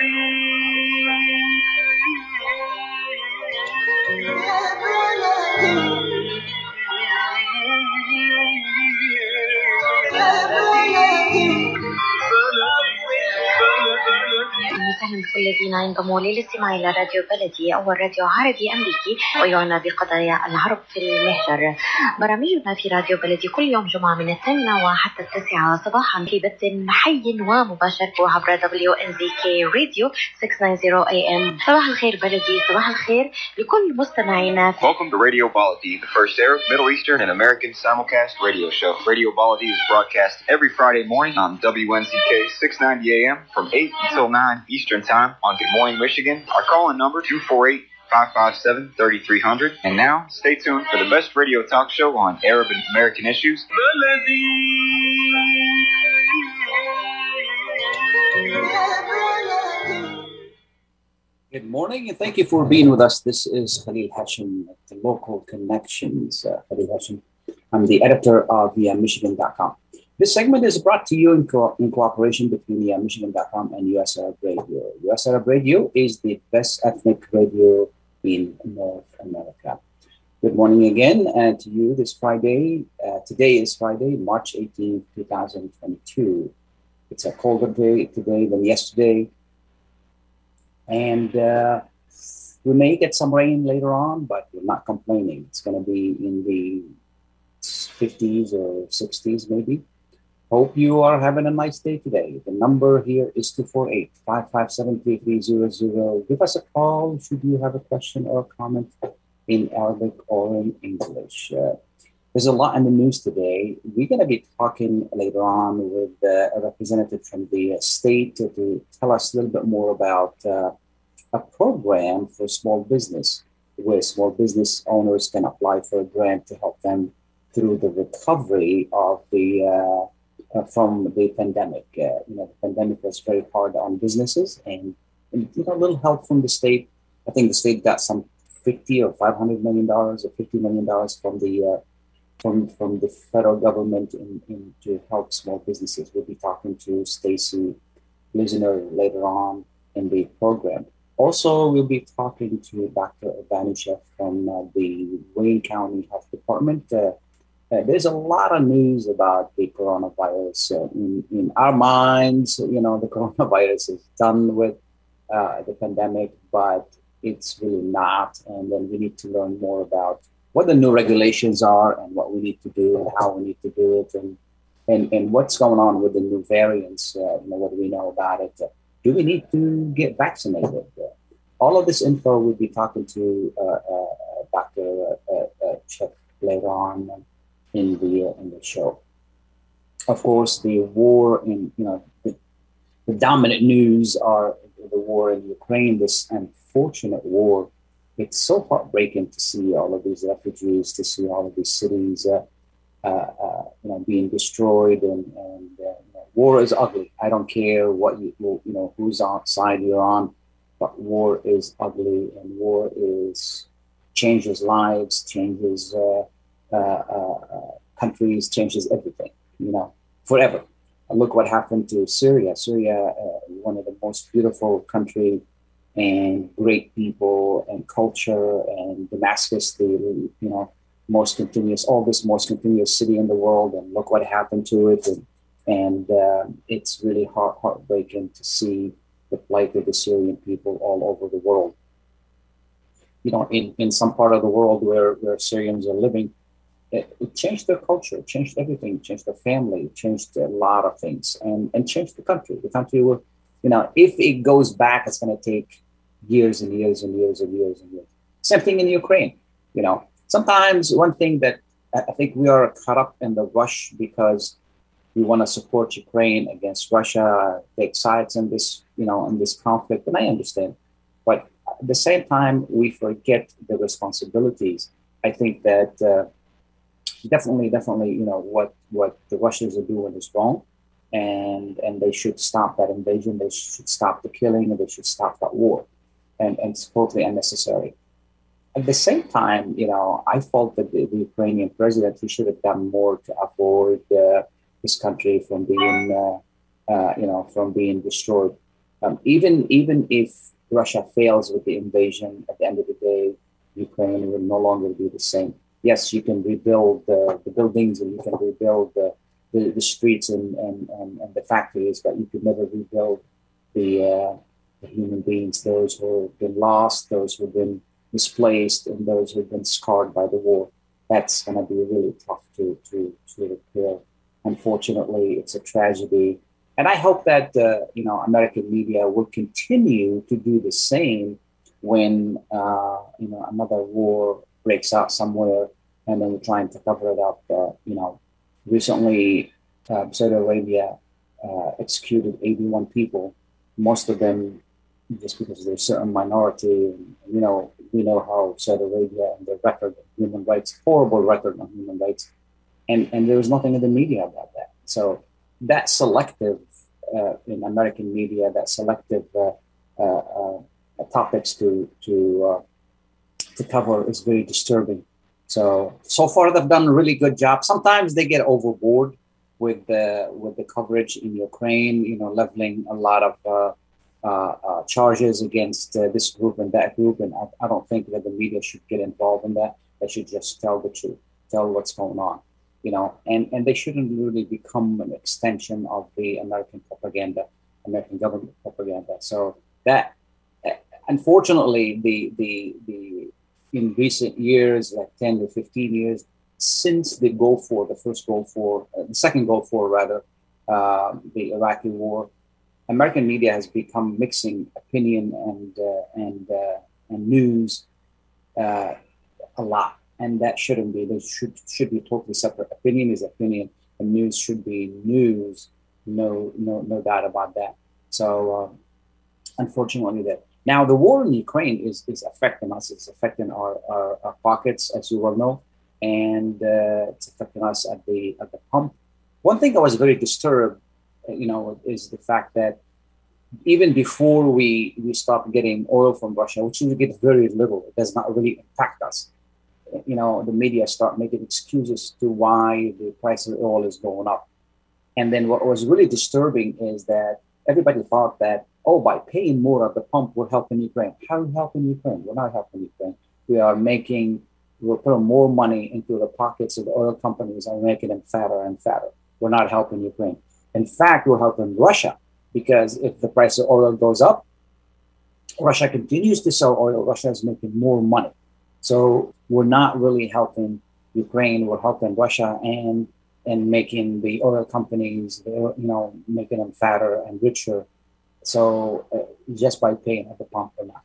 أهلا بكل الذين ينضموا للاستماع إلى راديو بلدي أول راديو عربي أمريكي ويعنى بقضايا العرب في المهجر. برامجنا في راديو بلدي كل يوم جمعة من 8 وحتى 9 صباحا في بث حي ومباشر عبر WNZK راديو 690 AM. صباح الخير بلدي، صباح الخير لكل مستمعينا. Welcome to Radio Baladi, the first Arab, Middle Eastern and American simulcast radio show. Radio Baladi is broadcast every Friday morning on WNZK 690 AM from 8 until 9 Eastern Time on Good Morning Michigan. Our call-in number 248-557-3300. And now, stay tuned for the best radio talk show on Arab and American issues. Good morning, and thank you for being with us. This is Khalil Hashim at the Local Connections. Khalil Hashim, I'm the editor of the Michigan.com. This segment is brought to you in cooperation between the Michigan.com and U.S. Arab Radio. U.S. Arab Radio is the best ethnic radio in North America. Good morning again to you this Friday. Today is Friday, March 18, 2022. It's a colder day today than yesterday. And we may get some rain later on, but we're not complaining. It's going to be in the 50s or 60s maybe. Hope you are having a nice day today. The number here is 248-557-3300. Give us a call should you have a question or a comment in Arabic or in English. There's a lot in the news today. We're going to be talking later on with a representative from the state to tell us a little bit more about a program for small business, where small business owners can apply for a grant to help them through the recovery of the from the pandemic. The pandemic was very hard on businesses, and a little help from the state. I think the state got some $50 or $500 million or $50 million from the from the federal government in to help small businesses. We'll be talking to Stacy Bluzner later on in the program. Also, we'll be talking to Dr. Avani Sheth from the Wayne County Health Department. There's a lot of news about the coronavirus. In our minds, the coronavirus is done with the pandemic, but it's really not. And then we need to learn more about what the new regulations are and what we need to do and how we need to do it and what's going on with the new variants. What do we know about it? Do we need to get vaccinated? All of this info we'll be talking to Dr. Sheth later on in the show. Of course, the war in the dominant news are the war in Ukraine. This unfortunate war. It's so heartbreaking to see all of these refugees, to see all of these cities being destroyed. And war is ugly. I don't care what whose side you're on, but war is ugly, and war changes lives, changes. Countries, changes everything, forever. And look what happened to Syria. Syria, one of the most beautiful country and great people and culture, and Damascus, the most continuous city in the world. And look what happened to it. And it's really heartbreaking to see the plight of the Syrian people all over the world. In some part of the world where Syrians are living, it changed their culture, changed everything, changed their family, changed a lot of things, and changed the country. The country will, if it goes back, it's going to take years and years and years and years and years. Same thing in Ukraine. Sometimes one thing that I think we are caught up in the rush because we want to support Ukraine against Russia, take sides in this, in this conflict, and I understand. But at the same time, we forget the responsibilities. I think that. Definitely, what the Russians are doing is wrong, and they should stop that invasion. They should stop the killing, and they should stop that war, and it's totally unnecessary. At the same time, I felt that the Ukrainian president, he should have done more to avoid his country from being destroyed. Even if Russia fails with the invasion, at the end of the day, Ukraine will no longer be the same. Yes, you can rebuild the buildings, and you can rebuild the streets and the factories, but you could never rebuild the human beings, those who have been lost, those who have been displaced, and those who have been scarred by the war. That's going to be really tough to repair. Unfortunately, it's a tragedy. And I hope that American media will continue to do the same when another war breaks out somewhere, and then we're trying to cover it up. Recently, Saudi Arabia executed 81 people, most of them just because they're a certain minority. And, we know how Saudi Arabia and their record of human rights, horrible record on human rights, and there was nothing in the media about that. So that selective in American media, that selective topics to cover is very disturbing. So far they've done a really good job. Sometimes they get overboard with the coverage in Ukraine, leveling a lot of charges against this group and that group, and I don't think that the media should get involved in that. They should just tell the truth, tell what's going on, and they shouldn't really become an extension of the American propaganda, American government propaganda. So that, unfortunately, the in recent years, like 10 or 15 years, since the second Gulf War, the Iraqi war, American media has become mixing opinion and news a lot, and that shouldn't be. They should be totally separate. Opinion is opinion, and news should be news. No doubt about that. So, unfortunately, that. Now, the war in Ukraine is affecting us. It's affecting our pockets, as you well know, and it's affecting us at the pump. One thing I was very disturbed, is the fact that even before we stopped getting oil from Russia, which we get very little, it does not really impact us. The media start making excuses to why the price of oil is going up. And then what was really disturbing is that everybody thought that, by paying more at the pump, we're helping Ukraine. How are we helping Ukraine? We're not helping Ukraine. We're putting more money into the pockets of the oil companies and making them fatter and fatter. We're not helping Ukraine. In fact, we're helping Russia, because if the price of oil goes up, Russia continues to sell oil. Russia is making more money. So we're not really helping Ukraine. We're helping Russia and making the oil companies, making them fatter and richer. So just by paying at the pump or not.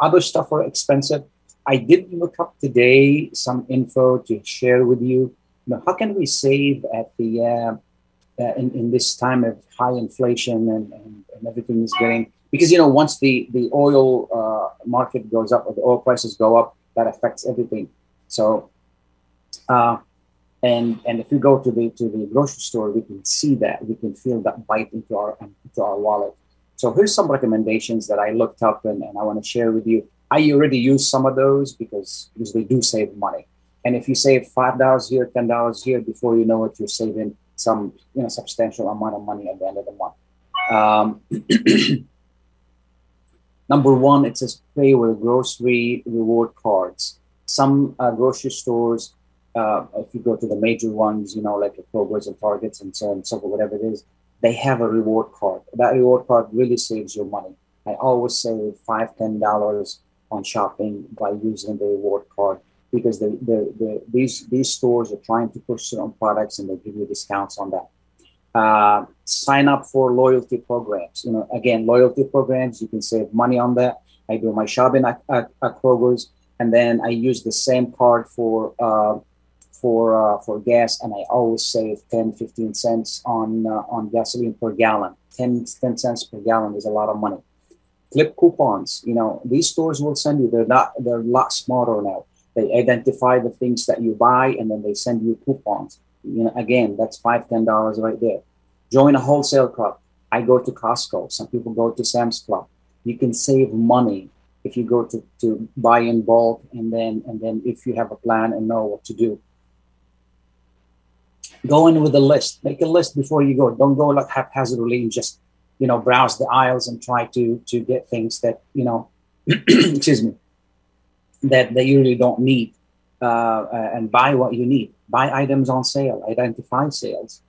Other stuff are expensive. I did look up today some info to share with you. How can we save at the in this time of high inflation and everything is getting... Because, once the oil market goes up or the oil prices go up, that affects everything. So, and if you go to the grocery store, we can see that. We can feel that bite into our wallet. So here's some recommendations that I looked up and I want to share with you. I already use some of those because they do save money. And if you save $5 here, $10 here, before you know it, you're saving some substantial amount of money at the end of the month. Number one, it says pay with grocery reward cards. Some grocery stores, if you go to the major ones, like Kroger's and Targets and so on and so forth, whatever it is, they have a reward card. That reward card really saves your money. I always save $5, $10 on shopping by using the reward card, because these stores are trying to push certain products and they give you discounts on that. Sign up for loyalty programs. Loyalty programs, you can save money on that. I do my shopping at Kroger's, and then I use the same card for gas, and I always save 10, 15 cents on gasoline per gallon. 10 cents per gallon is a lot of money. Clip coupons, these stores will send you. They're a lot smarter now. They identify the things that you buy, and then they send you coupons. That's $5, $10 right there. Join a wholesale club. I go to Costco. Some people go to Sam's Club. You can save money if you go to buy in bulk, and then if you have a plan and know what to do. Go in with a list. Make a list before you go. Don't go haphazardly and just you know, browse the aisles and try to get things that, you know, excuse me, that you really don't need, and buy what you need. Buy items on sale, identify sales,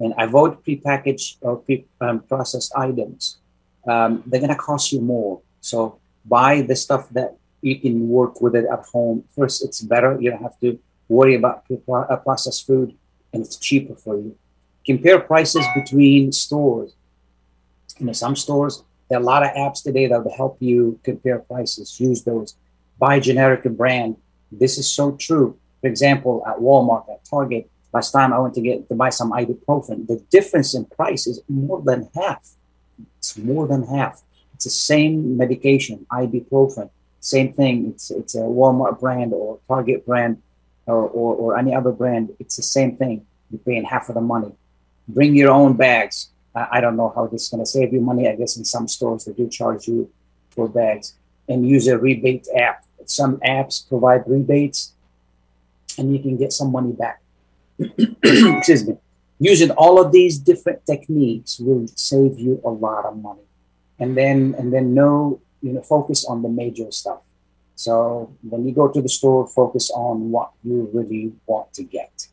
and avoid prepackaged or processed items. They're going to cost you more. So buy the stuff that you can work with it at home. First, it's better. You don't have to worry about processed food, and it's cheaper for you. Compare prices between stores. You know, some stores, there are a lot of apps today that will help you compare prices. Use those. Buy generic and brand. This is so true. For example, at Walmart, at Target, last time I went to buy some ibuprofen. The difference in price is more than half. It's more than half. It's the same medication, ibuprofen. Same thing. It's a Walmart brand or Target brand or any other brand. It's the same thing. You're paying half of the money. Bring your own bags. I don't know how this is going to save you money. I guess in some stores they do charge you for bags. And use a rebate app. Some apps provide rebates, and you can get some money back. Excuse me. Using all of these different techniques will save you a lot of money. And then focus on the major stuff. So when you go to the store, focus on what you really want to get.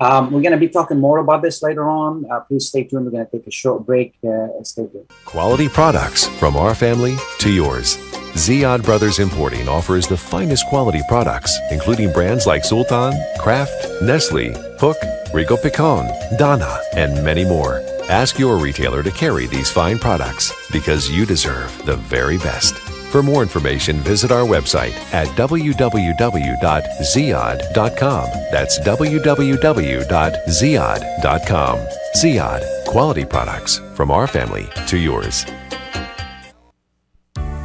We're going to be talking more about this later on. Please stay tuned. We're going to take a short break. Stay tuned. Quality products from our family to yours. Ziad Brothers Importing offers the finest quality products, including brands like Sultan, Kraft, Nestle, Hook, Rico Picon, Donna, and many more. Ask your retailer to carry these fine products because you deserve the very best. For more information, visit our website at www.ziad.com. That's www.ziad.com. Ziad, quality products from our family to yours.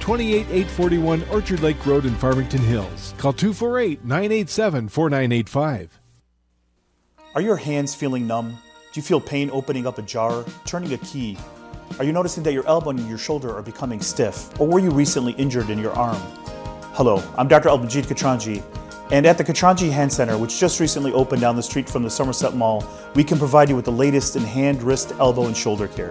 28841 Orchard Lake Road in Farmington Hills. Call 248-987-4985. Are your hands feeling numb? Do you feel pain opening up a jar, turning a key? Are you noticing that your elbow and your shoulder are becoming stiff? Or were you recently injured in your arm? Hello, I'm Dr. Albagid Katranji, and at the Katranji Hand Center, which just recently opened down the street from the Somerset Mall, we can provide you with the latest in hand, wrist, elbow, and shoulder care.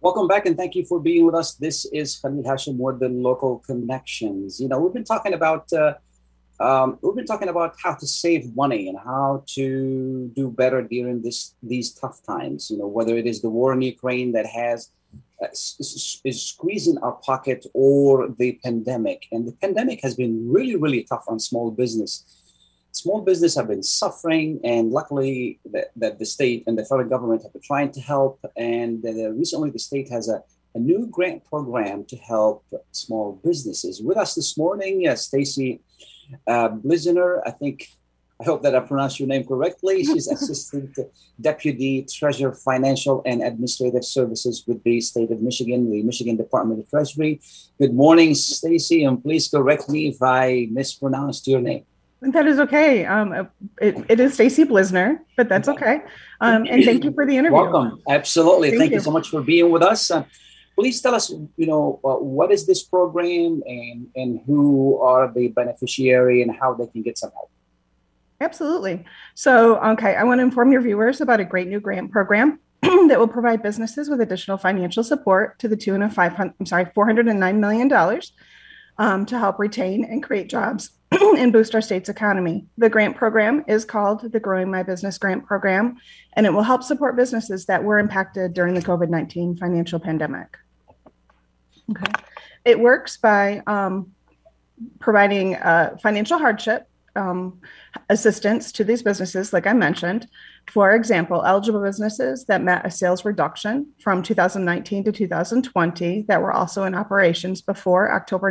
Welcome back, and thank you for being with us. This is Khalil Hashim with the Local Connections. You know, we've been talking about how to save money and how to do better during these tough times. You know, whether it is the war in Ukraine that is squeezing our pocket, or the pandemic. And the pandemic has been really, really tough on small business. Small business have been suffering, and luckily that the state and the federal government have been trying to help. And recently the state has a new grant program to help small businesses. With us this morning, Stacy Bluzner, I hope that I pronounced your name correctly. She's Assistant Deputy Treasurer, Financial and Administrative Services with the State of Michigan, the Michigan Department of Treasury. Good morning, Stacy, and please correct me if I mispronounced your name. That is okay. It is Stacy Bluzner, but that's okay. And thank you for the interview. Welcome. Absolutely. Thank you so much for being with us. Please tell us, what is this program and who are the beneficiary and how they can get some help? Absolutely. So, okay, I want to inform your viewers about a great new grant program that will provide businesses with additional financial support to the tune of $409 million to help retain and create jobs and boost our state's economy. The grant program is called the Growing My Business Grant Program, and it will help support businesses that were impacted during the COVID-19 financial pandemic. Okay. It works by providing financial hardship assistance to these businesses, like I mentioned. For example, eligible businesses that met a sales reduction from 2019 to 2020 that were also in operations before October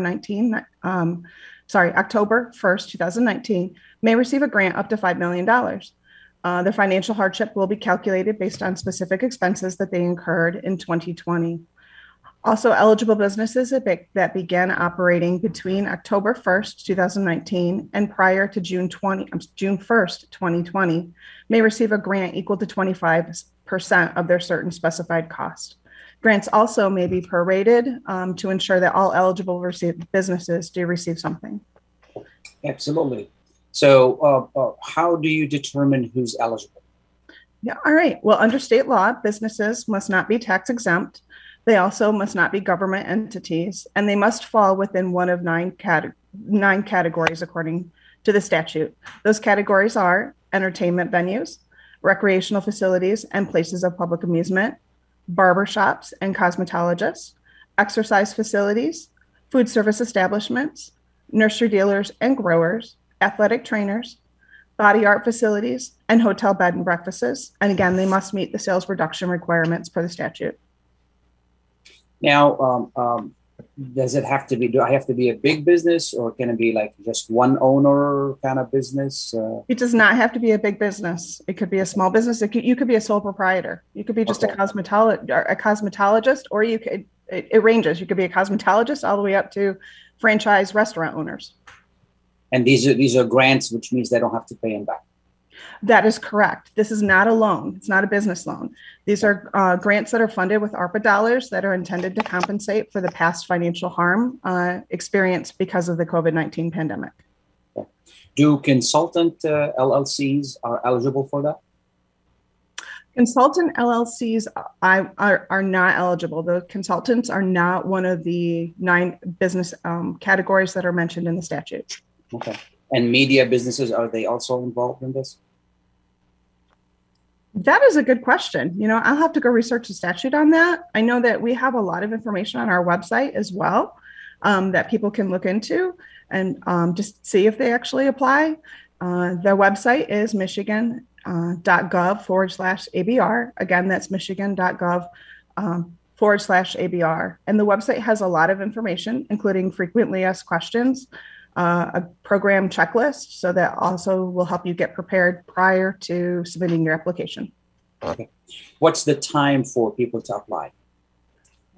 1st, 2019, may receive a grant up to $5 million. The financial hardship will be calculated based on specific expenses that they incurred in 2020. Also, eligible businesses that began operating between October 1st, 2019 and prior to June 1st, 2020 may receive a grant equal to 25% of their certain specified cost. Grants also may be prorated to ensure that all eligible businesses do receive something. Absolutely. So how do you determine who's eligible? Yeah. All right. Well, under state law, businesses must not be tax exempt. They also must not be government entities, and they must fall within one of nine categories according to the statute. Those categories are entertainment venues, recreational facilities and places of public amusement, barbershops and cosmetologists, exercise facilities, food service establishments, nursery dealers and growers, athletic trainers, body art facilities, and hotel bed and breakfasts. And again, they must meet the sales reduction requirements per the statute. Now, do I have to be a big business, or can it be like just one owner kind of business? It does not have to be a big business. It could be a small business. You could be a sole proprietor. You could be just a cosmetologist, or you could, it ranges. You could be a cosmetologist all the way up to franchise restaurant owners. And these are grants, which means they don't have to pay them back. That is correct. This is not a loan. It's not a business loan. These are grants that are funded with ARPA dollars that are intended to compensate for the past financial harm experienced because of the COVID-19 pandemic. Okay. Do consultant LLCs are eligible for that? Consultant LLCs are not eligible. The consultants are not one of the nine business categories that are mentioned in the statute. Okay. And media businesses, are they also involved in this? That is a good question. I'll have to go research the statute on that. I know that we have a lot of information on our website as well that people can look into and just see if they actually apply. The website is Michigan.gov/ABR. Again, that's Michigan.gov /ABR. And the website has a lot of information, including frequently asked questions, a program checklist, so that also will help you get prepared prior to submitting your application. Okay. What's the time for people to apply?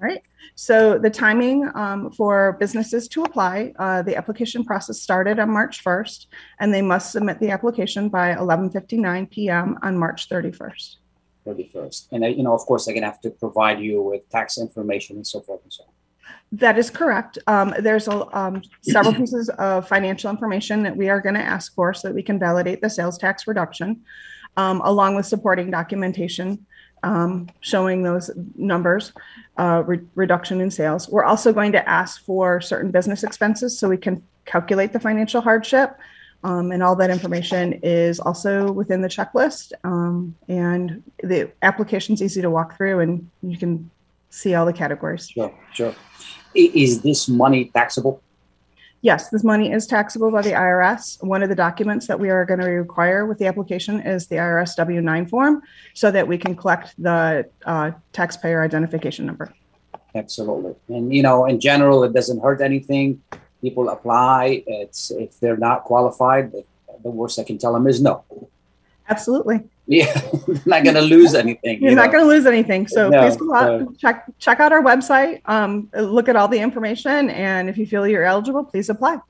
All right. So the timing for businesses to apply, the application process started on March 1st, and they must submit the application by 11:59 p.m. on March 31st. And, of course, they're going to have to provide you with tax information and so forth and so on. That is correct. There's several pieces of financial information that we are going to ask for so that we can validate the sales tax reduction, along with supporting documentation showing those numbers, reduction in sales. We're also going to ask for certain business expenses so we can calculate the financial hardship, and all that information is also within the checklist, and the application's easy to walk through, and you can see all the categories. Sure. Is this money taxable? Yes, this money is taxable by the IRS. One of the documents that we are going to require with the application is the IRS W-9 form so that we can collect the taxpayer identification number. Absolutely. And, in general, it doesn't hurt anything. People apply. If they're not qualified, the worst I can tell them is no. Absolutely. Yeah, you're not going to lose anything. You're not going to lose anything. So please go out and check out our website, look at all the information, and if you feel you're eligible, please apply.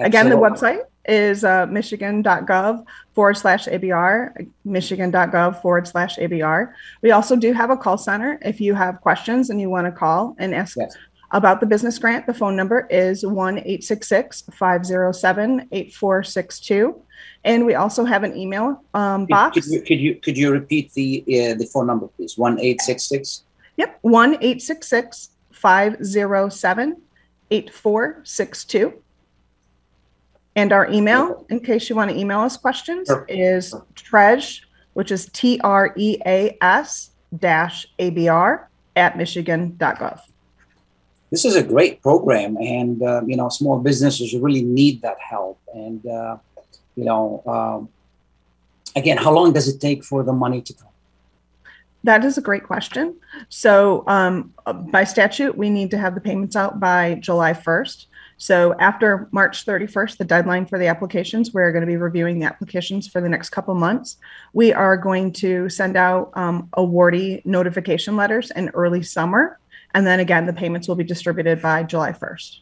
Absolutely. Again, the website is Michigan.gov/ABR, Michigan.gov/ABR. We also do have a call center. If you have questions and you want to call and ask about the business grant, the phone number is 1-866-507-8462. And we also have an email box. Could you repeat the phone number, please? 1-866? Yep, 1-866-507-8462. And our email, in case you want to email us questions, is TREAS, which is TREAS-ABR@Michigan.gov. This is a great program, and small businesses really need that help. And again, how long does it take for the money to come? That is a great question. So by statute, we need to have the payments out by July 1st. So after March 31st, the deadline for the applications, we're going to be reviewing the applications for the next couple months. We are going to send out awardee notification letters in early summer. And then again, the payments will be distributed by July 1st.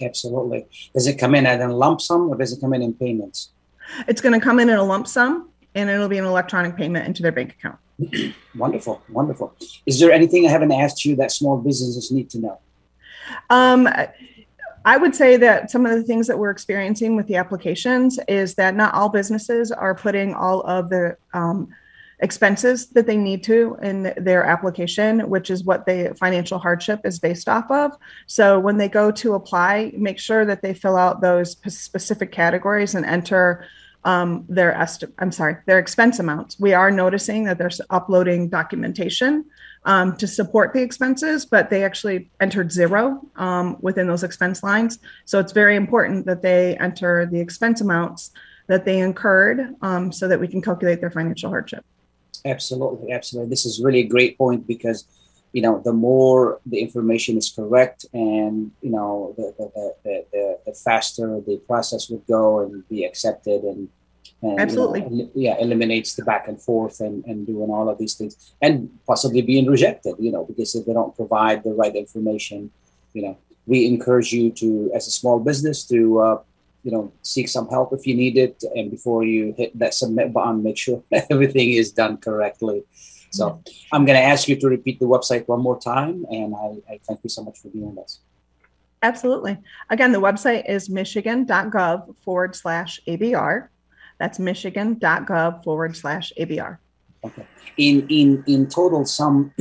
Absolutely. Does it come in at a lump sum or does it come in payments? It's going to come in a lump sum, and it'll be an electronic payment into their bank account. Wonderful, wonderful. Is there anything I haven't asked you that small businesses need to know? I would say that some of the things that we're experiencing with the applications is that not all businesses are putting all of the expenses that they need to in their application, which is what the financial hardship is based off of. So when they go to apply, make sure that they fill out those specific categories and enter their expense amounts. We are noticing that they're uploading documentation to support the expenses, but they actually entered zero within those expense lines. So it's very important that they enter the expense amounts that they incurred so that we can calculate their financial hardship. Absolutely, absolutely. This is really a great point because, the more the information is correct and, the faster the process would go and be accepted and absolutely. Eliminates the back and forth and doing all of these things and possibly being rejected, because if they don't provide the right information, we encourage you to, as a small business, to, seek some help if you need it. And before you hit that submit button, make sure everything is done correctly. So I'm going to ask you to repeat the website one more time. And I thank you so much for being with us. Absolutely. Again, the website is Michigan.gov/ABR. That's Michigan.gov/ABR. Okay. In total sum,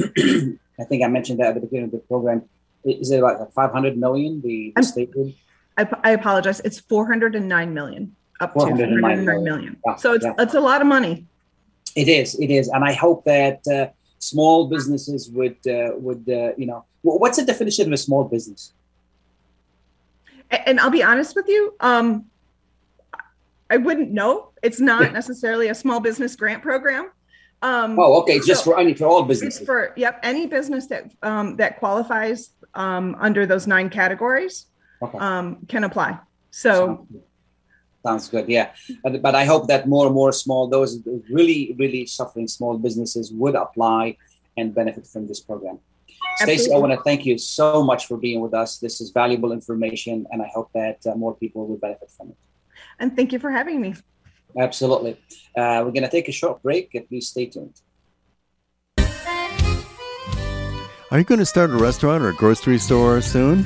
I think I mentioned that at the beginning of the program, is it about 500 million? The state did? I apologize. It's 409 million, up to 409 million. Yeah, so it's a lot of money. It is. And I hope that small businesses would what's the definition of a small business? And I'll be honest with you. I wouldn't know. It's not necessarily a small business grant program. Okay. It's just for all businesses. It's for any business that qualifies under those 9 categories. Okay. Can apply. So sounds good. Yeah. But I hope that more and more those really, really suffering small businesses would apply and benefit from this program. Stacy, I want to thank you so much for being with us. This is valuable information, and I hope that more people will benefit from it. And thank you for having me. Absolutely. We're going to take a short break, and please stay tuned. Are you going to start a restaurant or a grocery store soon?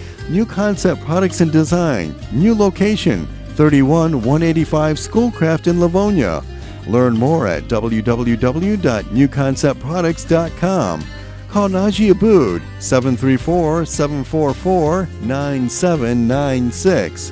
New Concept Products and Design, new location, 31185 Schoolcraft in Livonia. Learn more at www.newconceptproducts.com. Call Najee Abood, 734-744-9796.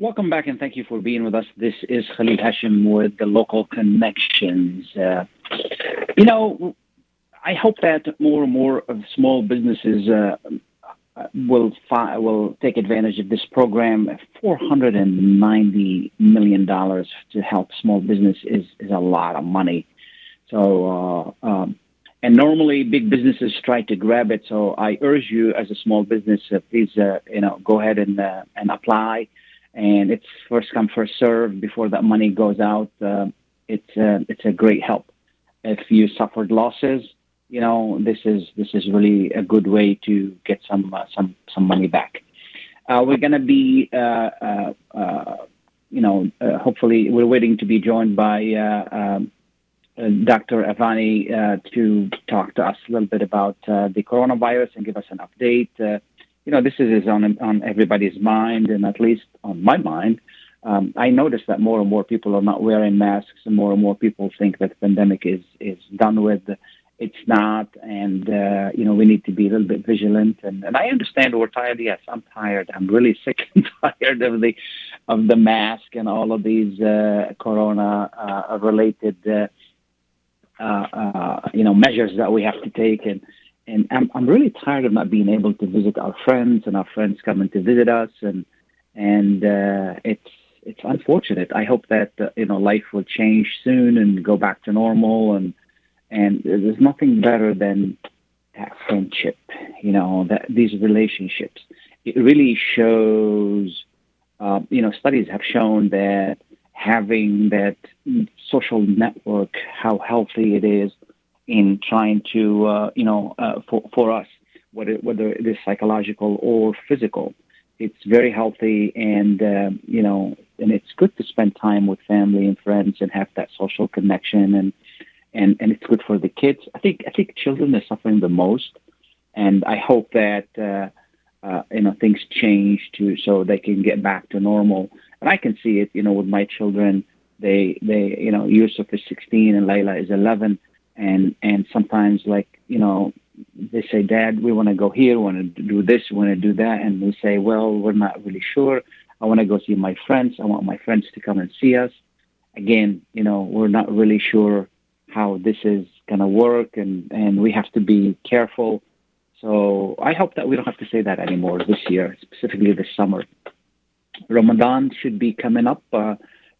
Welcome back, and thank you for being with us. This is Khalil Hashim with the Local Connections. I hope that more and more of small businesses will take advantage of this program. $490 million to help small business is a lot of money. So, and normally big businesses try to grab it. So I urge you as a small business, please, go ahead and apply. And it's first come, first serve. Before that money goes out, it's a great help. If you suffered losses, this is really a good way to get some money back. We're gonna be hopefully we're waiting to be joined by Dr. Avani to talk to us a little bit about the coronavirus and give us an update. This is on everybody's mind, and at least on my mind. I noticed that more and more people are not wearing masks, and more people think that the pandemic is done with. It's not, and we need to be a little bit vigilant. And I understand we're tired. Yes, I'm tired. I'm really sick and tired of the mask and all of these corona-related measures that we have to take. And I'm really tired of not being able to visit our friends, and our friends coming to visit us, and it's unfortunate. I hope that life will change soon and go back to normal, and there's nothing better than that friendship, that these relationships. It really shows. Studies have shown that having that social network, how healthy it is. In trying to, for us, whether it is psychological or physical, it's very healthy, and it's good to spend time with family and friends and have that social connection, and it's good for the kids. I think children are suffering the most, and I hope that things change so they can get back to normal. And I can see it, with my children. They Yusuf is 16 and Layla is 11. And sometimes, they say, Dad, we want to go here, we want to do this, we want to do that. And we say, well, we're not really sure. I want to go see my friends. I want my friends to come and see us. Again, we're not really sure how this is going to work, and we have to be careful. So I hope that we don't have to say that anymore this year, specifically this summer. Ramadan should be coming up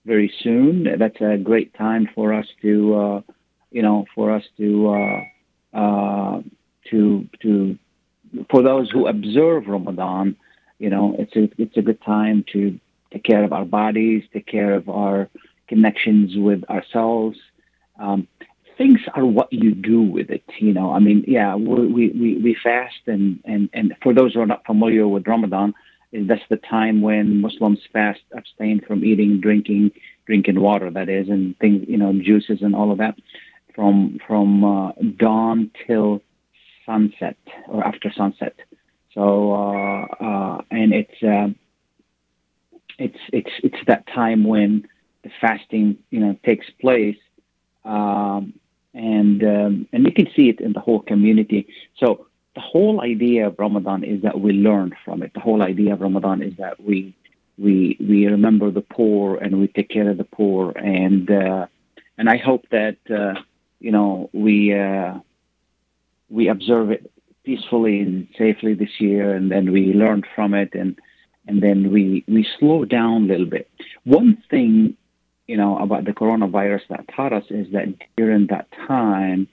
very soon. That's a great time for us to you know, for us to for those who observe Ramadan, you know, it's a good time to take care of our bodies, take care of our connections with ourselves. Things are what you do with it, you know. I mean, yeah, we fast, and for those who are not familiar with Ramadan, that's the time when Muslims fast, abstain from eating, drinking water, that is, and things, you know, juices and all of that, from dawn till sunset or after sunset. So, and it's that time when the fasting, you know, takes place. And you can see it in the whole community. So the whole idea of Ramadan is that we learn from it. The whole idea of Ramadan is that we remember the poor and we take care of the poor. And I hope that you know, we observe it peacefully and safely this year, and then we learn from it, and then we slow down a little bit. One thing, you know, about the coronavirus that taught us is that during that time,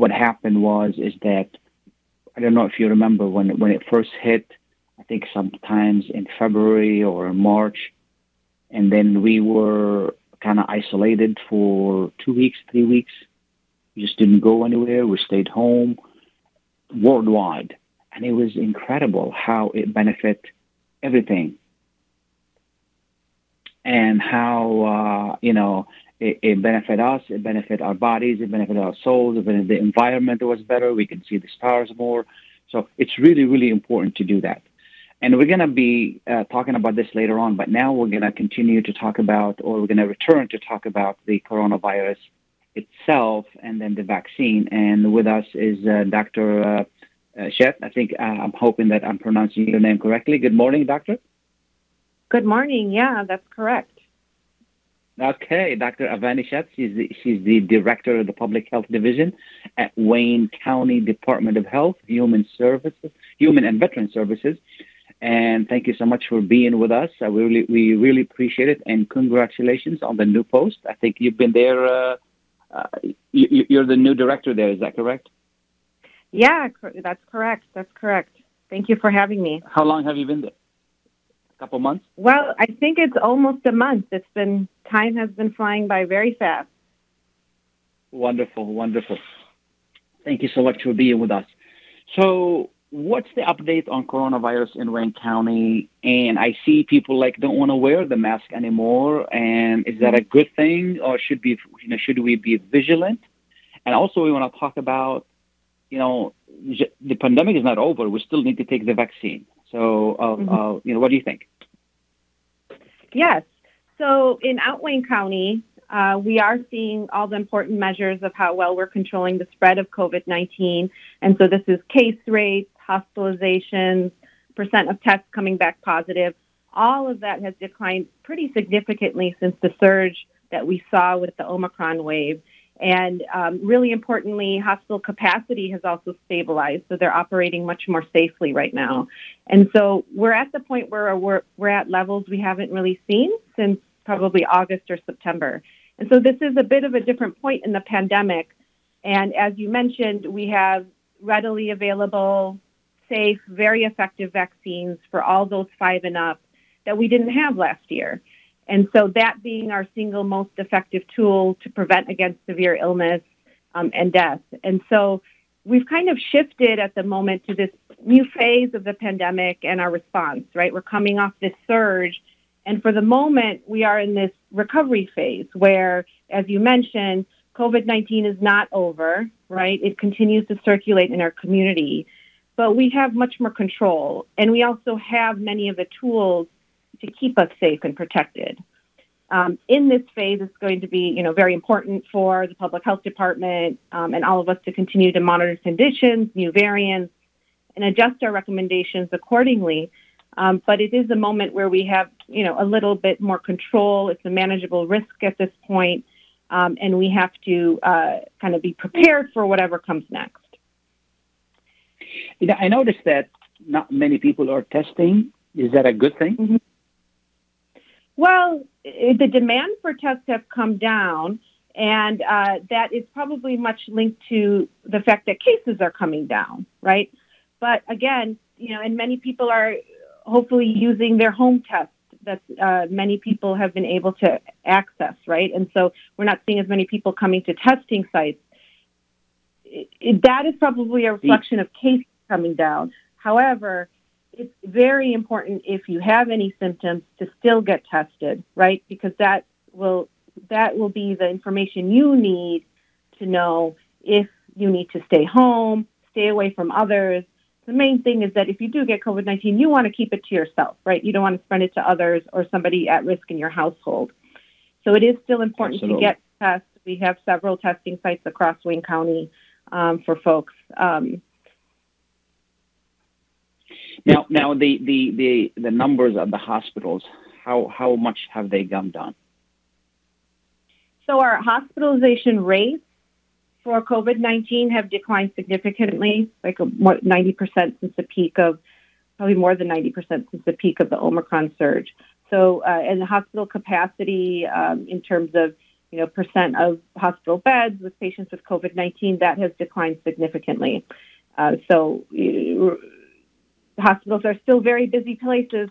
what happened was is that, I don't know if you remember when it first hit, I think sometimes in February or March, and then we were kind of isolated for 2 weeks, 3 weeks. We just didn't go anywhere. We stayed home worldwide. And it was incredible how it benefited everything. And how, you know, it benefit us, it benefit our bodies, it benefit our souls, it benefit the environment was better, we can see the stars more. So it's really, really important to do that. And we're going to be talking about this later on, but now we're going to continue to talk about, or we're going to return to talk about the coronavirus itself and then the vaccine. And with us is Dr. Sheth. I think I'm hoping that I'm pronouncing your name correctly. Good morning, Doctor. Good morning. Yeah, that's correct. Okay. Dr. Avani Sheth, she's the Director of the Public Health Division at Wayne County Department of Health, Human and Veteran Services. And thank you so much for being with us. We really appreciate it. And congratulations on the new post. I think you've been there. You're the new director there. Is that correct? Yeah, that's correct. Thank you for having me. How long have you been there? Couple months? Well, I think it's almost a month. Time has been flying by very fast. Wonderful. Thank you so much for being with us. So what's the update on coronavirus in Wayne County? And I see people don't want to wear the mask anymore. And is that a good thing, or should we be vigilant? And also we want to talk about, you know, the pandemic is not over. We still need to take the vaccine. So, you know, what do you think? Yes. So in Out Wayne County, we are seeing all the important measures of how well we're controlling the spread of COVID-19. And so this is case rates, hospitalizations, percent of tests coming back positive. All of that has declined pretty significantly since the surge that we saw with the Omicron wave. And really importantly, hospital capacity has also stabilized, so they're operating much more safely right now. And so we're at the point where we're at levels we haven't really seen since probably August or September. And so this is a bit of a different point in the pandemic. And as you mentioned, we have readily available, safe, very effective vaccines for all those 5 and up that we didn't have last year. And so that being our single most effective tool to prevent against severe illness and death. And so we've kind of shifted at the moment to this new phase of the pandemic and our response, right? We're coming off this surge. And for the moment, we are in this recovery phase where, as you mentioned, COVID-19 is not over, right? It continues to circulate in our community. But we have much more control. And we also have many of the tools to keep us safe and protected. In this phase, it's going to be, you know, very important for the public health department and all of us to continue to monitor conditions, new variants, and adjust our recommendations accordingly. But it is a moment where we have, you know, a little bit more control. It's a manageable risk at this point, and we have to kind of be prepared for whatever comes next. You know, I noticed that not many people are testing. Is that a good thing? Mm-hmm. Well, the demand for tests have come down, And that is probably much linked to the fact that cases are coming down, right? But again, you know, and many people are hopefully using their home test that many people have been able to access, right? And so we're not seeing as many people coming to testing sites. That is probably a reflection of cases coming down. However, it's very important if you have any symptoms to still get tested, right? Because that will be the information you need to know if you need to stay home, stay away from others. The main thing is that if you do get COVID-19, you want to keep it to yourself, right? You don't want to spread it to others or somebody at risk in your household. So it is still important Absolutely. To get tests. We have several testing sites across Wayne County for folks. Now the numbers at the hospitals, how much have they gone down? So our hospitalization rates for COVID-19 have declined significantly, like 90% since the peak of, probably more than 90% since the peak of the Omicron surge. So, and the hospital capacity in terms of, you know, percent of hospital beds with patients with COVID-19, that has declined significantly. Hospitals are still very busy places,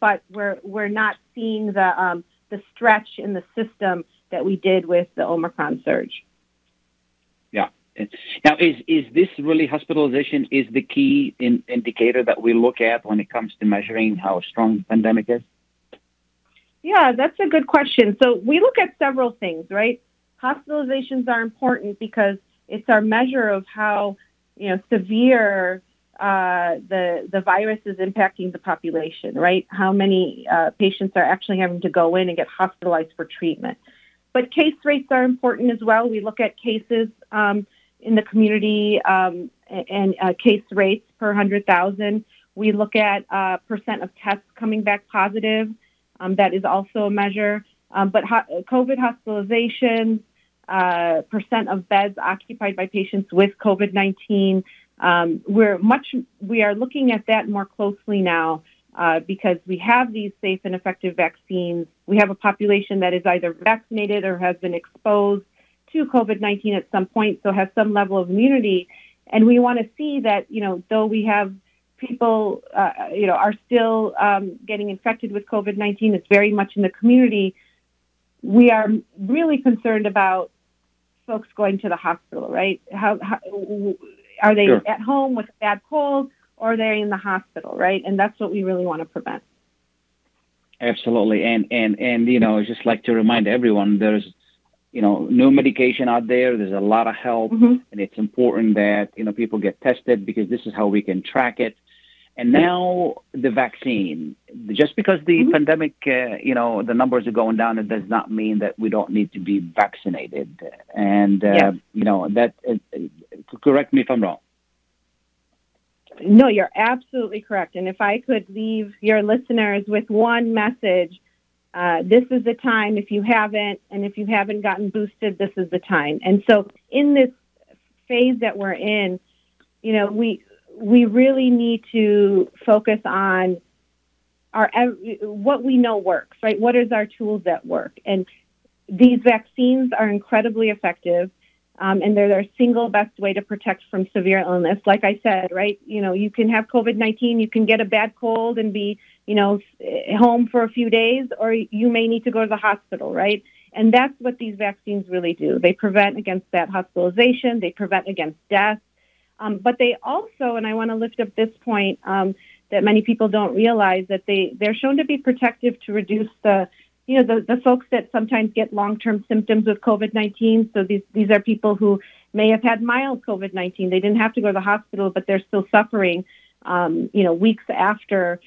but we're not seeing the stretch in the system that we did with the Omicron surge. Yeah. Now, is this really hospitalization is the key indicator that we look at when it comes to measuring how strong the pandemic is? Yeah, that's a good question. So we look at several things, right? Hospitalizations are important because it's our measure of how, you know, severe the virus is impacting the population, right? How many patients are actually having to go in and get hospitalized for treatment. But case rates are important as well. We look at cases in the community and case rates per 100,000. We look at percent of tests coming back positive. That is also a measure. COVID hospitalizations, percent of beds occupied by patients with COVID-19, we are looking at that more closely now. Because we have these safe and effective vaccines. We have a population that is either vaccinated or has been exposed to COVID-19 at some point, so has some level of immunity. And we want to see that, you know, though we have people, are still getting infected with COVID-19, it's very much in the community. We are really concerned about folks going to the hospital, right? How are they Sure. at home with a bad cold? Or they're in the hospital, right? And that's what we really want to prevent. Absolutely. And you know, I just like to remind everyone there's, you know, new medication out there. There's a lot of help. Mm-hmm. And it's important that, you know, people get tested because this is how we can track it. And now the vaccine, just because the mm-hmm. pandemic, the numbers are going down, it does not mean that we don't need to be vaccinated. And, yes. you know, that correct me if I'm wrong. No, you're absolutely correct. And if I could leave your listeners with one message, this is the time if you haven't, and if you haven't gotten boosted, this is the time. And so in this phase that we're in, you know, we really need to focus on what we know works, right? What is our tools that work? And these vaccines are incredibly effective. And they're their single best way to protect from severe illness. Like I said, right, you know, you can have COVID-19, you can get a bad cold and be, you know, home for a few days, or you may need to go to the hospital, right? And that's what these vaccines really do. They prevent against that hospitalization. They prevent against death. But they also, and I want to lift up this point that many people don't realize, that they're shown to be protective to reduce the folks that sometimes get long-term symptoms with COVID-19. So these are people who may have had mild COVID-19. They didn't have to go to the hospital, but they're still suffering, weeks after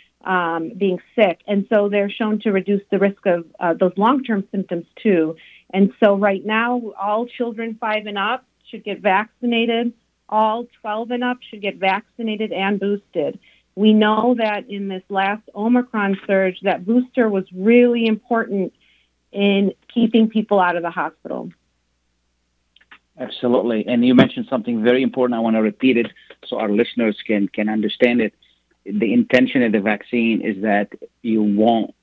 being sick. And so they're shown to reduce the risk of those long-term symptoms too. And so right now, all children 5 and up should get vaccinated. All 12 and up should get vaccinated and boosted. We know that in this last Omicron surge, that booster was really important in keeping people out of the hospital. Absolutely. And you mentioned something very important. I want to repeat it so our listeners can understand it. The intention of the vaccine is that you won't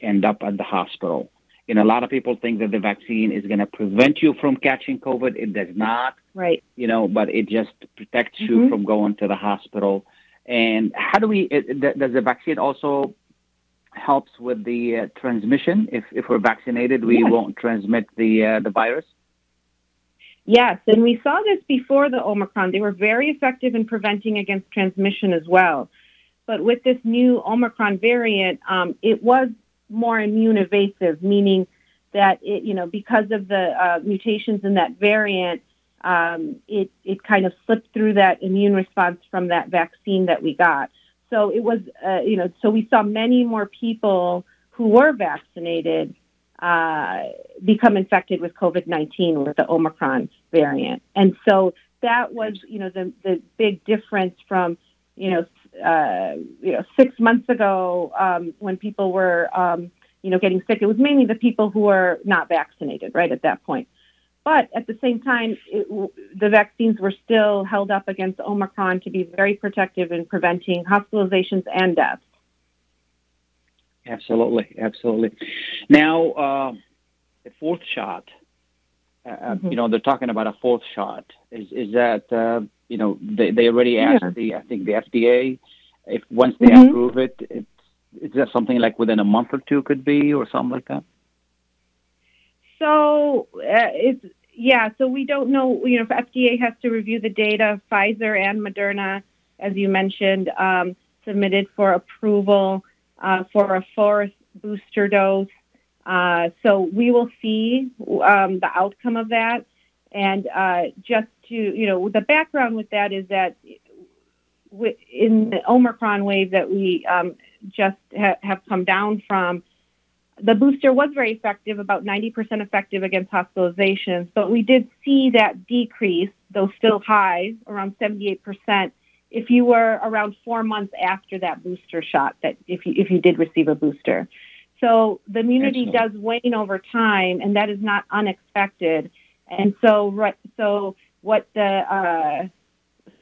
end up at the hospital. You know, a lot of people think that the vaccine is going to prevent you from catching COVID. It does not. Right. You know, but it just protects you from going to the hospital. And how do we, does the vaccine also helps with the transmission? If we're vaccinated, we won't transmit the virus? Yes, and we saw this before the Omicron. They were very effective in preventing against transmission as well. But with this new Omicron variant, it was more immune evasive, meaning that it, you know, because of the mutations in that variant, it kind of slipped through that immune response from that vaccine that we got. So it was, you know, so we saw many more people who were vaccinated become infected with COVID-19 with the Omicron variant. And so that was, you know, the big difference from, you know, 6 months ago when people were, you know, getting sick. It was mainly the people who were not vaccinated, right, at that point. But at the same time, the vaccines were still held up against Omicron to be very protective in preventing hospitalizations and deaths. Absolutely, absolutely. Now, the fourth shot, you know, they're talking about a fourth shot. Is that, you know, they already asked, I think, the FDA, if once they approve it, is that something like within a month or two could be or something like that? So so we don't know, you know, if FDA has to review the data. Pfizer and Moderna, as you mentioned, submitted for approval for a fourth booster dose. So we will see the outcome of that. And just to, you know, the background with that is that in the Omicron wave that we just have come down from, the booster was very effective, about 90% effective against hospitalizations, but we did see that decrease, though still high, around 78%, if you were around 4 months after that booster shot, that if you did receive a booster. So the immunity does wane over time, and that is not unexpected. And so what the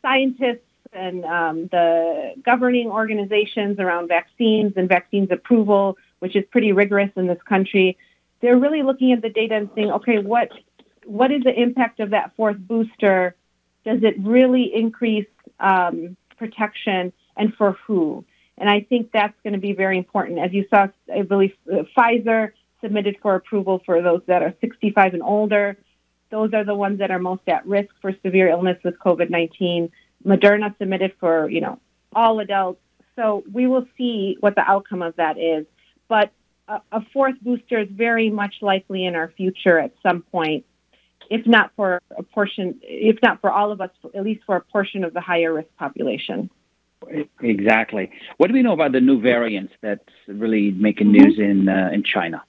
scientists and the governing organizations around vaccines and vaccines approval, which is pretty rigorous in this country, they're really looking at the data and saying, okay, what is the impact of that fourth booster? Does it really increase protection, and for who? And I think that's going to be very important. As you saw, I believe Pfizer submitted for approval for those that are 65 and older. Those are the ones that are most at risk for severe illness with COVID-19. Moderna submitted for, you know, all adults. So we will see what the outcome of that is. But a fourth booster is very much likely in our future at some point, if not for a portion, if not for all of us, at least for a portion of the higher risk population. Exactly. What do we know about the new variants that's really making news in China?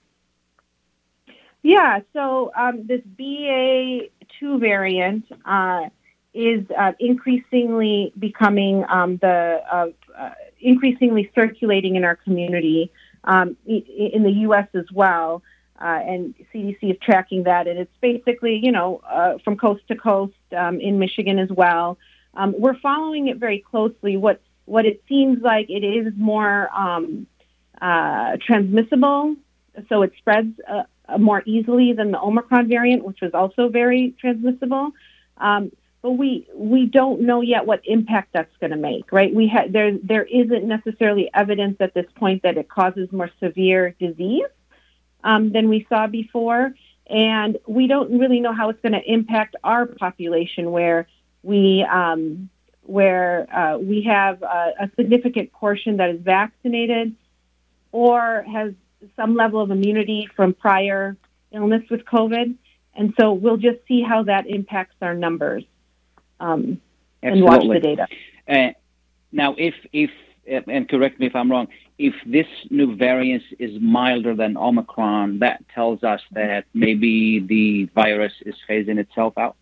Yeah. So this BA2 variant is increasingly becoming increasingly circulating in our community. In the U.S. as well, and CDC is tracking that, and it's basically, you know, from coast to coast in Michigan as well. We're following it very closely. What it seems like it is more transmissible, so it spreads more easily than the Omicron variant, which was also very transmissible. But we don't know yet what impact that's going to make, right? There isn't necessarily evidence at this point that it causes more severe disease than we saw before, and we don't really know how it's going to impact our population, where we have a significant portion that is vaccinated or has some level of immunity from prior illness with COVID, and so we'll just see how that impacts our numbers. And watch the data. Now, if and correct me if I'm wrong, if this new variant is milder than Omicron, that tells us that maybe the virus is phasing itself out?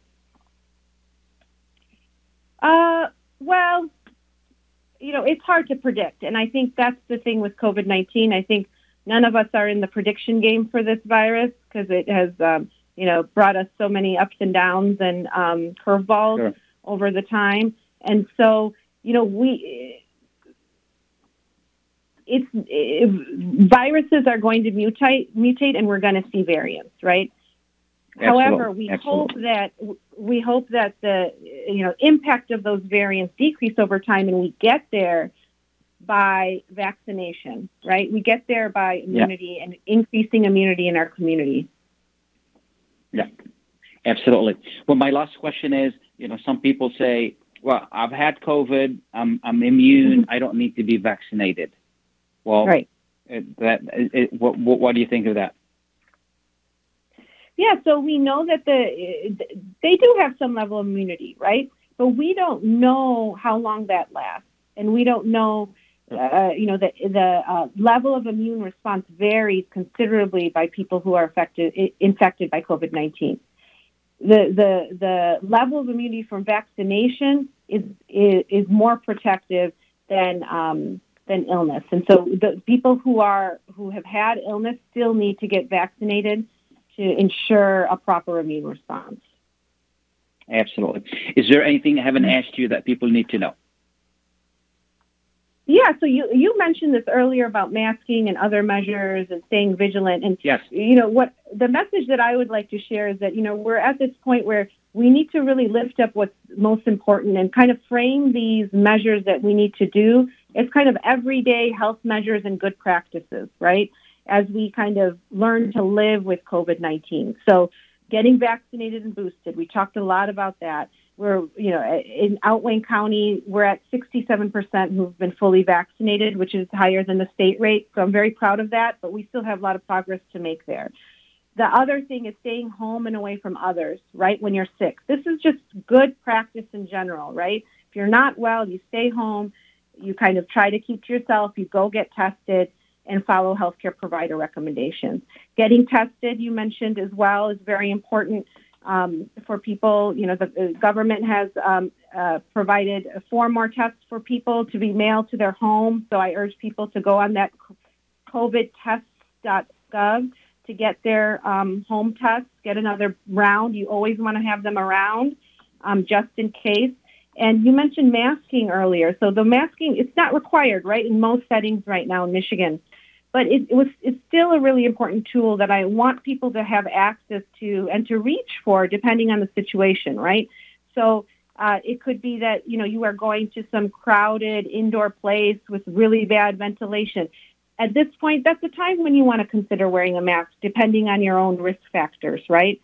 Well, you know, it's hard to predict. And I think that's the thing with COVID-19. I think none of us are in the prediction game for this virus because it has, you know, brought us so many ups and downs and curveballs over the time. And so, you know, viruses are going to mutate, and we're going to see variants, right? Absolutely. However, we hope that the impact of those variants decrease over time, and we get there by vaccination, right? We get there by immunity and increasing immunity in our community. Yeah, absolutely. Well, my last question is, some people say, well, I've had COVID, I'm immune, I don't need to be vaccinated. Well, right. What do you think of that? Yeah, so we know that they do have some level of immunity, right? But we don't know how long that lasts, and we don't know, the level of immune response varies considerably by people who are infected by COVID-19. The level of immunity from vaccination is more protective than illness, and so the people who have had illness still need to get vaccinated to ensure a proper immune response. Absolutely. Is there anything I haven't asked you that people need to know? Yeah, so you mentioned this earlier about masking and other measures and staying vigilant. And, what the message that I would like to share is that, we're at this point where we need to really lift up what's most important and kind of frame these measures that we need to do as kind of everyday health measures and good practices, right, as we kind of learn to live with COVID-19. So getting vaccinated and boosted, we talked a lot about that. We're, in Wayne County, we're at 67% who've been fully vaccinated, which is higher than the state rate. So I'm very proud of that, but we still have a lot of progress to make there. The other thing is staying home and away from others, right, when you're sick. This is just good practice in general, right? If you're not well, you stay home, you kind of try to keep to yourself, you go get tested, and follow healthcare provider recommendations. Getting tested, you mentioned as well, is very important. For people, the government has provided 4 more tests for people to be mailed to their home. So I urge people to go on that covidtests.gov to get their home tests, get another round. You always want to have them around just in case. And you mentioned masking earlier. So the masking, it's not required, right, in most settings right now in Michigan. But it's still a really important tool that I want people to have access to and to reach for, depending on the situation, right? So it could be that, you are going to some crowded indoor place with really bad ventilation. At this point, that's the time when you want to consider wearing a mask, depending on your own risk factors, right?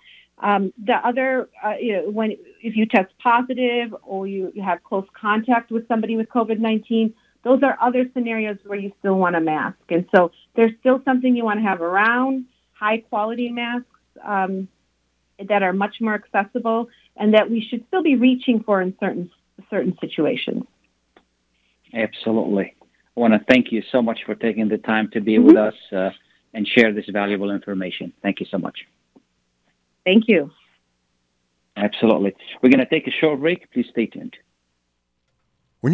The other, if you test positive or you have close contact with somebody with COVID-19, those are other scenarios where you still want a mask. And so there's still something you want to have around, high-quality masks that are much more accessible and that we should still be reaching for in certain situations. Absolutely. I want to thank you so much for taking the time to be with us and share this valuable information. Thank you so much. Thank you. Absolutely. We're going to take a short break. Please stay tuned. When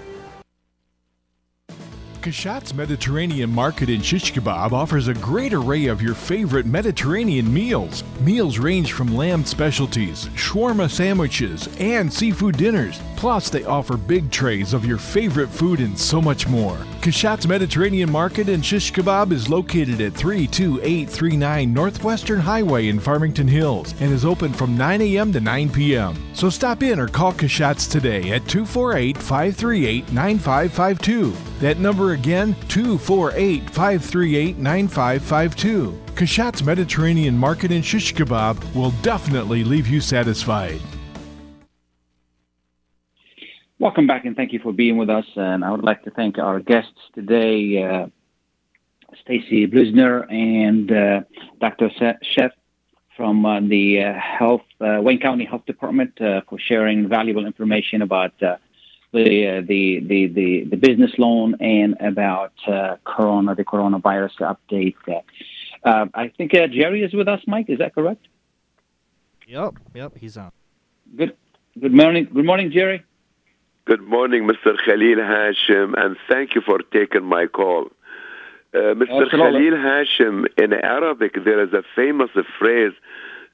Kashat's Mediterranean Market and Shish Kabob offers a great array of your favorite Mediterranean meals. Meals range from lamb specialties, shawarma sandwiches, and seafood dinners. Plus, they offer big trays of your favorite food and so much more. Kashat's Mediterranean Market and Shish Kabob is located at 32839 Northwestern Highway in Farmington Hills and is open from 9 a.m. to 9 p.m. So stop in or call Kashat's today at 248-538-9552. That number again, 248-538-9552. Kashat's Mediterranean Market and Shish Kabob will definitely leave you satisfied. Welcome back, and thank you for being with us. And I would like to thank our guests today, Stacy Bluzner and Dr. Sheth from the Wayne County Health Department for sharing valuable information about the business loan and about the coronavirus update. I think Jerry is with us, Mike. Is that correct? Yep, he's on. Good morning, Jerry. Good morning, Mr. Khalil Hashim, and thank you for taking my call. Mr. Khalil Hashim, in Arabic, there is a famous phrase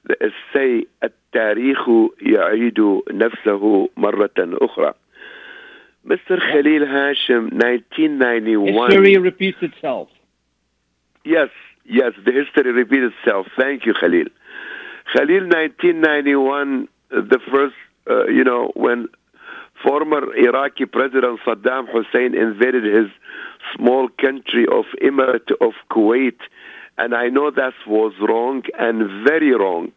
that says, "At-Tariqu ya'idu nafsahu marratan ukhra." Mr. Khalil Hashim, 1991... History repeats itself. Yes, the history repeats itself. Thank you, Khalil. Khalil, 1991, the first, when former Iraqi President Saddam Hussein invaded his small country of Emirate of Kuwait, and I know that was wrong and very wrong.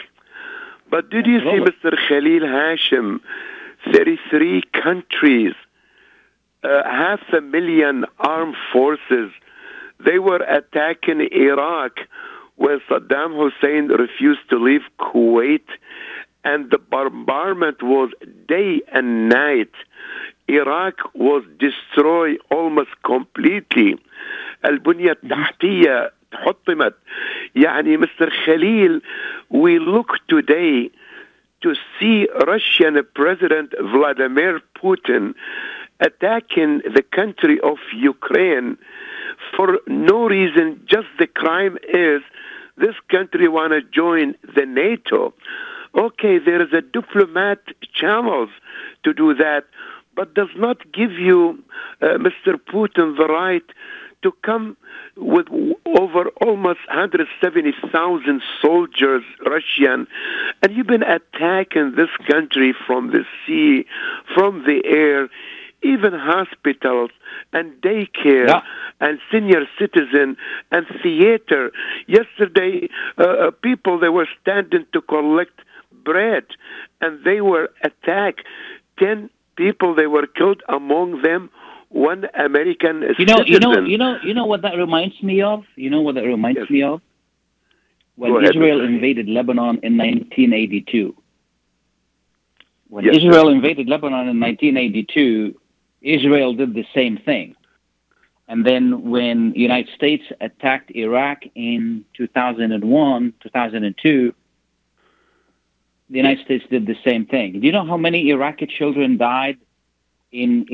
But did you see, Mr. Khalil Hashim, 33 countries, 500,000 armed forces, they were attacking Iraq when Saddam Hussein refused to leave Kuwait, and the bombardment was day and night. Iraq was destroyed almost completely. البنية التحتية حطمت. يعني Mr. Khalil, we look today to see Russian President Vladimir Putin attacking the country of Ukraine for no reason. Just the crime is this country want to join the NATO. Okay, there is a diplomat channels to do that, but does not give you, Mr. Putin, the right to come with over almost 170,000 soldiers, Russian, and you've been attacking this country from the sea, from the air, even hospitals and daycare and senior citizen and theater. Yesterday, people, they were standing to collect bread, and they were attacked. 10 people, they were killed, among them one American citizen. You know what that reminds me of? When Israel invaded Lebanon in 1982. Israel invaded Lebanon in 1982, Israel did the same thing. And then when the United States attacked Iraq in 2001, 2002, the United States did the same thing. Do you know how many Iraqi children died in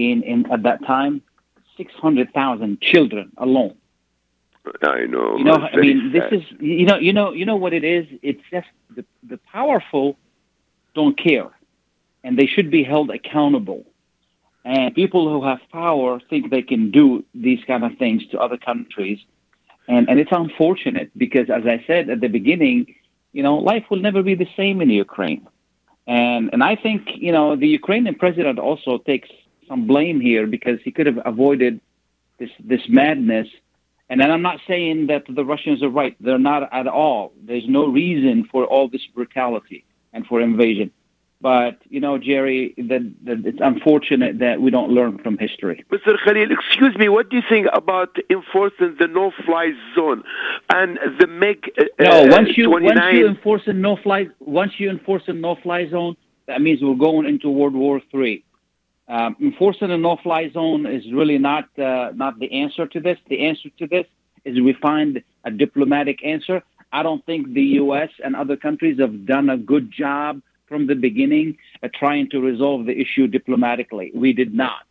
at that time? 600,000 children alone. I know. You know what it is? It's just the powerful don't care, and they should be held accountable. And people who have power think they can do these kind of things to other countries, and it's unfortunate because, as I said at the beginning, life will never be the same in Ukraine. And I think, the Ukrainian president also takes some blame here because he could have avoided this madness. And I'm not saying that the Russians are right. They're not at all. There's no reason for all this brutality and for invasion. But, Jerry, that it's unfortunate that we don't learn from history. Mr. Khalil, excuse me, what do you think about enforcing the no-fly zone and the MEG 29? No, once you enforce a no-fly zone, that means we're going into World War III. Enforcing a no-fly zone is really not the answer to this. The answer to this is we find a diplomatic answer. I don't think the U.S. and other countries have done a good job from the beginning, trying to resolve the issue diplomatically. We did not.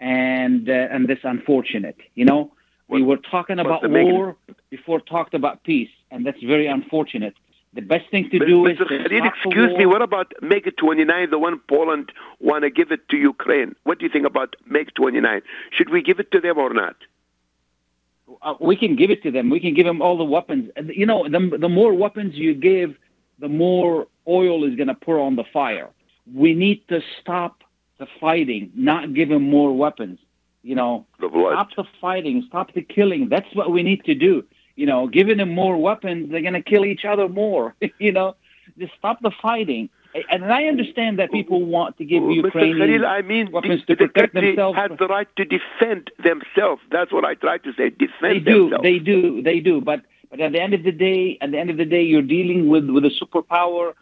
and this unfortunate. You know, we were talking about war before talked about peace, and that's very unfortunate. The best thing to do is... Mr. Khalil, excuse me, what about May 29, the one Poland want to give it to Ukraine? What do you think about May 29? Should we give it to them or not? We can give it to them. We can give them all the weapons. You know, the more weapons you give, the more oil is going to pour on the fire. We need to stop the fighting, not give them more weapons. You know, stop the fighting, stop the killing. That's what we need to do. You know, giving them more weapons, they're going to kill each other more. You know, just stop the fighting. And I understand that people want to give Ukrainian Khalil, I mean, weapons to protect themselves. They have the right to defend themselves. That's what I try to say. They do. But at the end of the day, you're dealing with a superpower,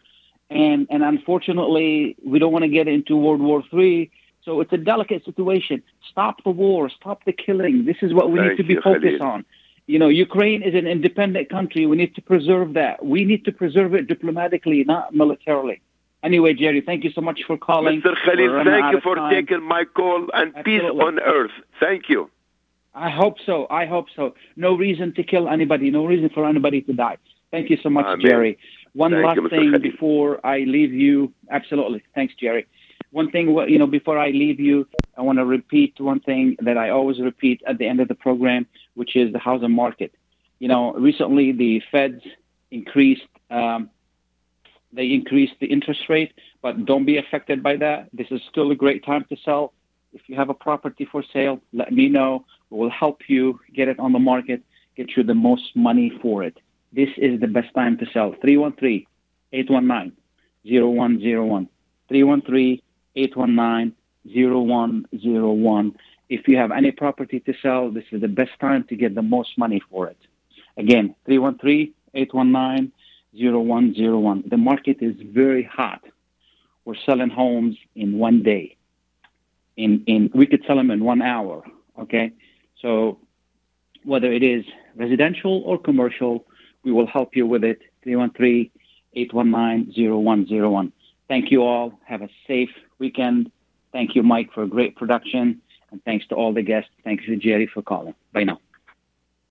and unfortunately, we don't want to get into World War III. So it's a delicate situation. Stop the war. Stop the killing. This is what we need to be focused on. You know, Ukraine is an independent country. We need to preserve that. We need to preserve it diplomatically, not militarily. Anyway, Jerry, thank you so much for calling. Mr. Khalil, thank you for taking my call, and peace on earth. Thank you. I hope so. No reason to kill anybody. No reason for anybody to die. Thank you so much, Jerry. One last thing before I leave you. Absolutely. Thanks, Jerry. One thing, you know, before I leave you, I want to repeat one thing that I always repeat at the end of the program, which is the housing market. You know, recently the Feds increased the interest rate, but don't be affected by that. This is still a great time to sell. If you have a property for sale, let me know. We'll help you get it on the market, get you the most money for it. This is the best time to sell. 313-819-0101. 313-819-0101. If you have any property to sell, this is the best time to get the most money for it. Again, 313-819-0101. The market is very hot. We're selling homes in one day. We could sell them in 1 hour, okay? So whether it is residential or commercial, we will help you with it. 313-819-0101. Thank you all. Have a safe weekend. Thank you, Mike, for a great production. And thanks to all the guests. Thanks to Jerry for calling. Bye now.